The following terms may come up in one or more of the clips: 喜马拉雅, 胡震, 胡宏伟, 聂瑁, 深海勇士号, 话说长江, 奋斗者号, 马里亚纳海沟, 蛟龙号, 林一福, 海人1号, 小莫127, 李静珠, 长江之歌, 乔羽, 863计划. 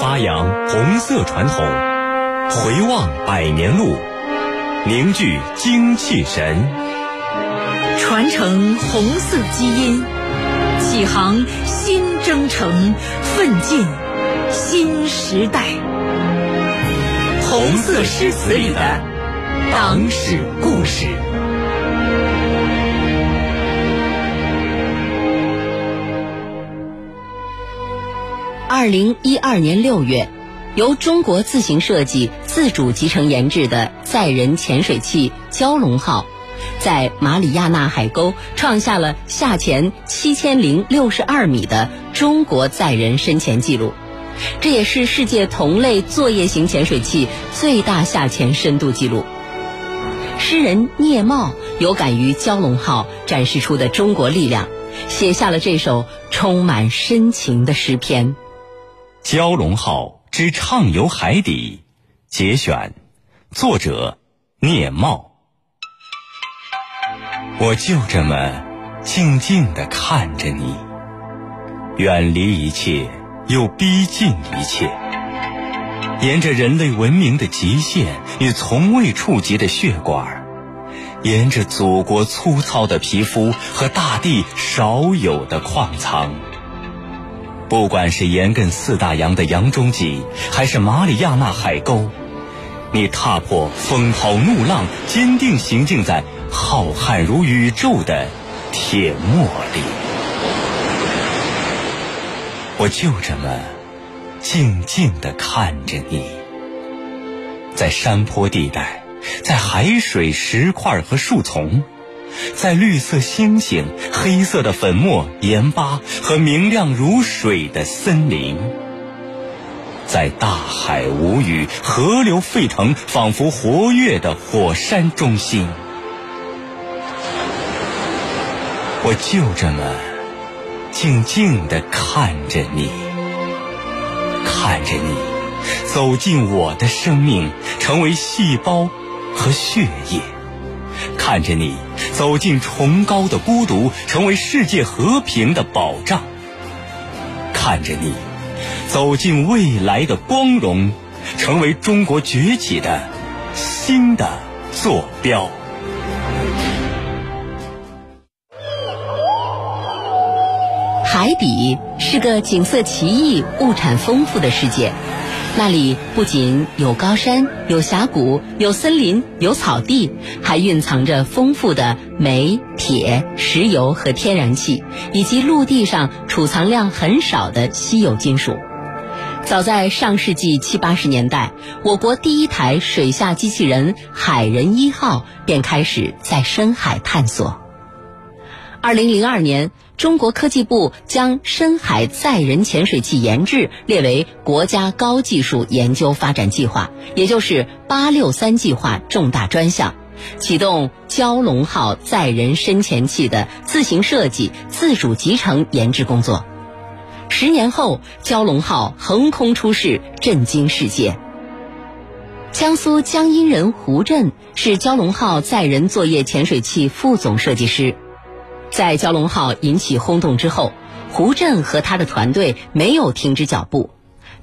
发扬红色传统，回望百年路，凝聚精气神，传承红色基因，启航新征程，奋进新时代。红色诗词里的党史故事。2012年6月，由中国自行设计、自主集成研制的载人潜水器蛟龙号，在马里亚纳海沟创下了下潜7062米的中国载人深潜记录，这也是世界同类作业型潜水器最大下潜深度记录。诗人聂瑁有感于蛟龙号展示出的中国力量，写下了这首充满深情的诗篇。蛟龙号之畅游海底节选，作者聂瑁。我就这么静静地看着你，远离一切又逼近一切，沿着人类文明的极限与从未触及的血管，沿着祖国粗糙的皮肤和大地少有的矿藏，不管是沿亘四大洋的洋中脊，还是马里亚纳海沟，你踏破风涛怒浪，坚定行进在浩瀚如宇宙的铁幕里。我就这么静静地看着你，在山坡地带，在海水、石块和树丛，在绿色星星、黑色的粉末、盐巴和明亮如水的森林，在大海无语、河流沸腾仿佛活跃的火山中心。我就这么静静地看着你，看着你走进我的生命，成为细胞和血液，看着你走进崇高的孤独，成为世界和平的保障，看着你走进未来的光荣，成为中国崛起的新的坐标。海底是个景色奇异、物产丰富的世界，那里不仅有高山、有峡谷、有森林、有草地，还蕴藏着丰富的煤、铁、石油和天然气，以及陆地上储藏量很少的稀有金属。早在上世纪70、80年代，我国第一台水下机器人海人1号便开始在深海探索。2002年，中国科技部将深海载人潜水器研制列为国家高技术研究发展计划，也就是863计划重大专项，启动蛟龙号载人深潜器的自行设计、自主集成研制工作。10年后，蛟龙号横空出世，震惊世界。江苏江阴人胡震是蛟龙号载人作业潜水器副总设计师。在蛟龙号引起轰动之后，胡震和他的团队没有停止脚步，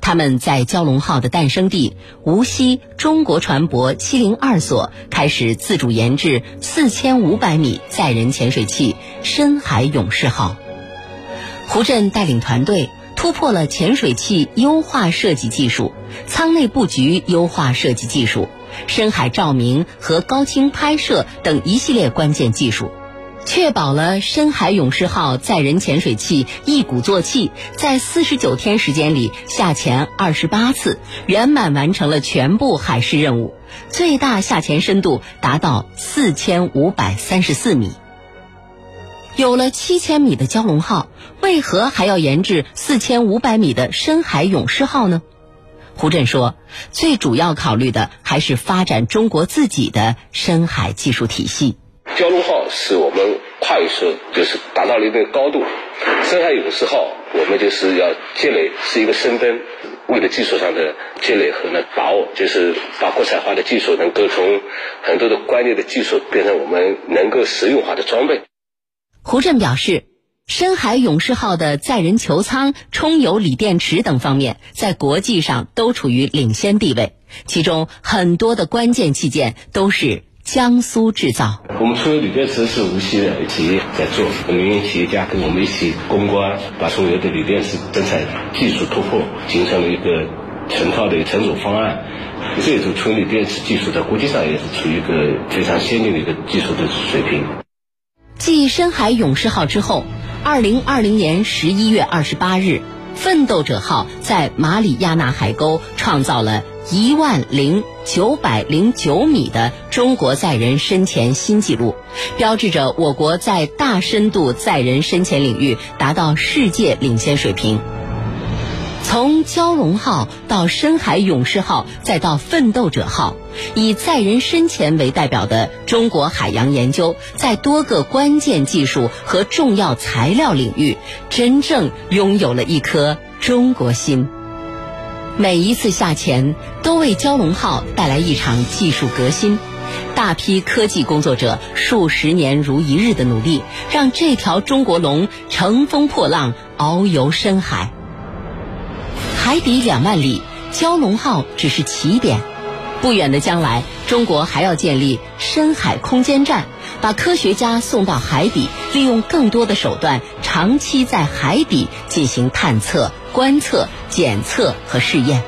他们在蛟龙号的诞生地无锡中国船舶702所开始自主研制4500米载人潜水器深海勇士号。胡震带领团队突破了潜水器优化设计技术、舱内布局优化设计技术、深海照明和高清拍摄等一系列关键技术，确保了深海勇士号载人潜水器一鼓作气，在49天时间里下潜28次，圆满完成了全部海试任务，最大下潜深度达到4534米。有了7000米的蛟龙号，为何还要研制4500米的深海勇士号呢？胡震说，最主要考虑的还是发展中国自己的深海技术体系。蛟龙号是我们跨越式，就是达到了一定高度。深海勇士号，我们就是要积累，是一个深耕，为了技术上的积累和把握，就是把国产化的技术能够从很多的关键的技术变成我们能够实用化的装备。胡震表示，深海勇士号的载人球舱、充油锂电池等方面，在国际上都处于领先地位，其中很多的关键器件都是江苏制造。我们充油锂电池是无锡的企业在做，民营企业家跟我们一起攻关，把充油的锂电池生产技术突破，形成了一个成套的成组方案。这种充油锂电池技术在国际上也是处于一个非常先进的一个技术的水平。继深海勇士号之后，2020年11月28日，奋斗者号在马里亚纳海沟创造了10909米的中国载人深潜新纪录，标志着我国在大深度载人深潜领域达到世界领先水平。从蛟龙号到深海勇士号，再到奋斗者号，以载人深潜为代表的中国海洋研究，在多个关键技术和重要材料领域，真正拥有了一颗中国心。每一次下潜都为蛟龙号带来一场技术革新，大批科技工作者数十年如一日的努力，让这条中国龙乘风破浪，遨游深海。海底2万里，蛟龙号只是起点。不远的将来，中国还要建立深海空间站，把科学家送到海底，利用更多的手段，长期在海底进行探测、观测、检测和试验。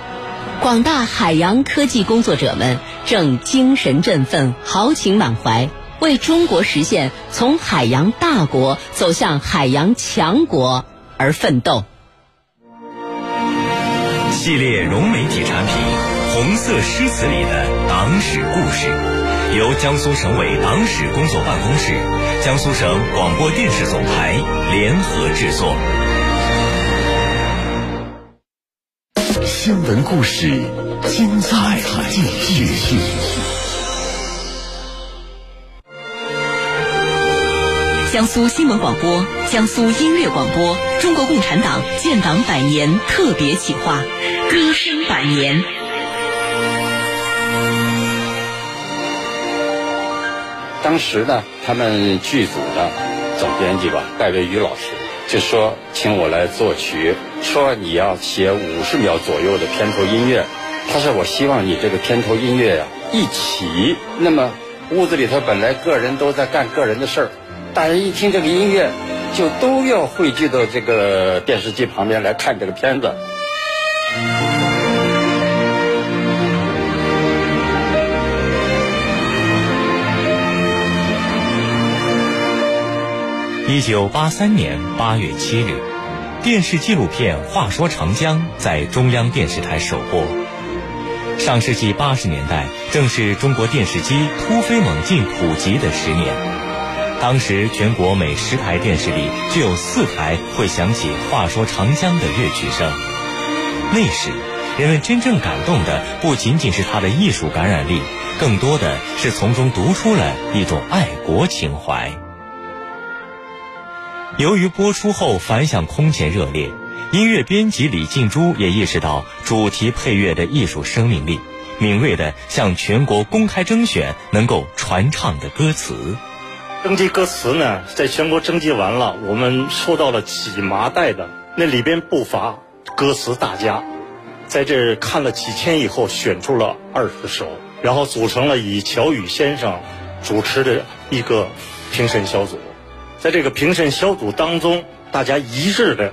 广大海洋科技工作者们正精神振奋、豪情满怀，为中国实现从海洋大国走向海洋强国而奋斗。系列融媒体产品《红色诗词里的党史故事》，由江苏省委党史工作办公室、江苏省广播电视总台联合制作。新闻故事精彩继续。江苏新闻广播、江苏音乐广播中国共产党建党100年特别企划《歌声100年》。当时呢，他们剧组的总编辑吧，戴维宇老师就说请我来作曲，说你要写50秒左右的片头音乐。他说我希望你这个片头音乐呀、一起，那么屋子里头本来个人都在干个人的事儿，大家一听这个音乐，就都要汇聚到这个电视机旁边来看这个片子。1983年8月7日，电视纪录片《话说长江》在中央电视台首播。上世纪80年代，正是中国电视机突飞猛进普及的10年。当时全国每10台电视里就有4台会响起《话说长江》的乐曲声。那时人们真正感动的不仅仅是它的艺术感染力，更多的是从中读出了一种爱国情怀。由于播出后反响空前热烈，音乐编辑李静珠也意识到主题配乐的艺术生命力，敏锐地向全国公开征选能够传唱的歌词。征集歌词呢，在全国征集完了，我们收到了几麻袋的，那里边不乏歌词大家，在这看了几千以后，选出了20首，然后组成了以乔羽先生主持的一个评审小组。在这个评审小组当中，大家一致的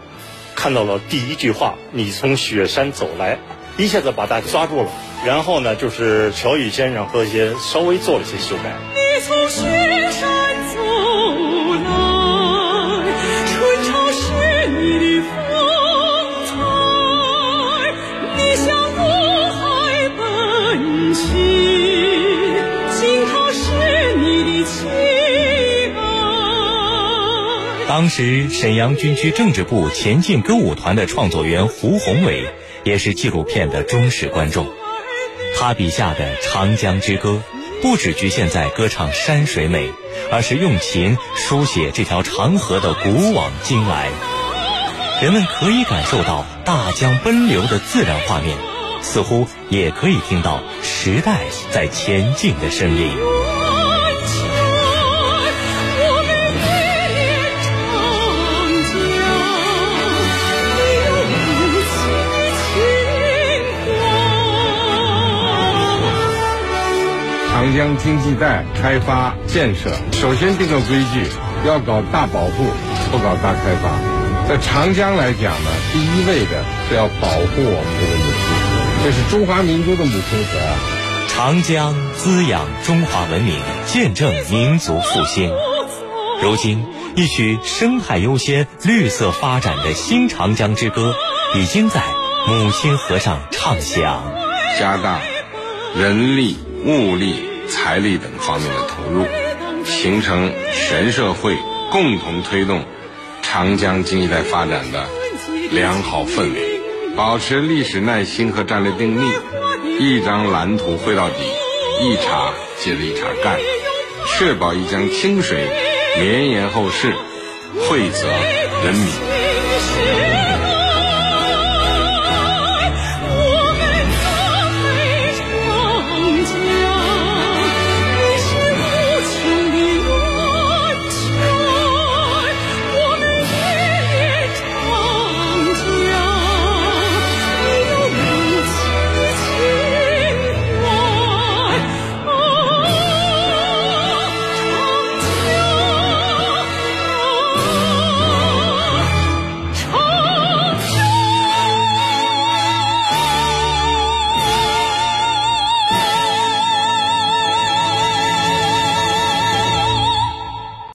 看到了第一句话，你从雪山走来，一下子把大家抓住了。然后呢，就是乔羽先生和一些稍微做了一些修改。你从雪山当时沈阳军区政治部前进歌舞团的创作员胡宏伟也是纪录片的忠实观众，他笔下的长江之歌不只局限在歌唱山水美，而是用琴书写这条长河的古往今来。人们可以感受到大江奔流的自然画面，似乎也可以听到时代在前进的声音。长江经济带开发建设，首先定个规矩，要搞大保护，不搞大开发。在长江来讲呢，第一位的是要保护我们这个母亲河，这是中华民族的母亲河啊。长江滋养中华文明，见证民族复兴。如今，一曲生态优先、绿色发展的新长江之歌，已经在母亲河上唱响。加大人力、物力、财力等方面的投入，形成全社会共同推动长江经济带发展的良好氛围，保持历史耐心和战略定力，一张蓝图绘到底，一茬接着一茬干，确保一江清水绵延后世，惠泽人民。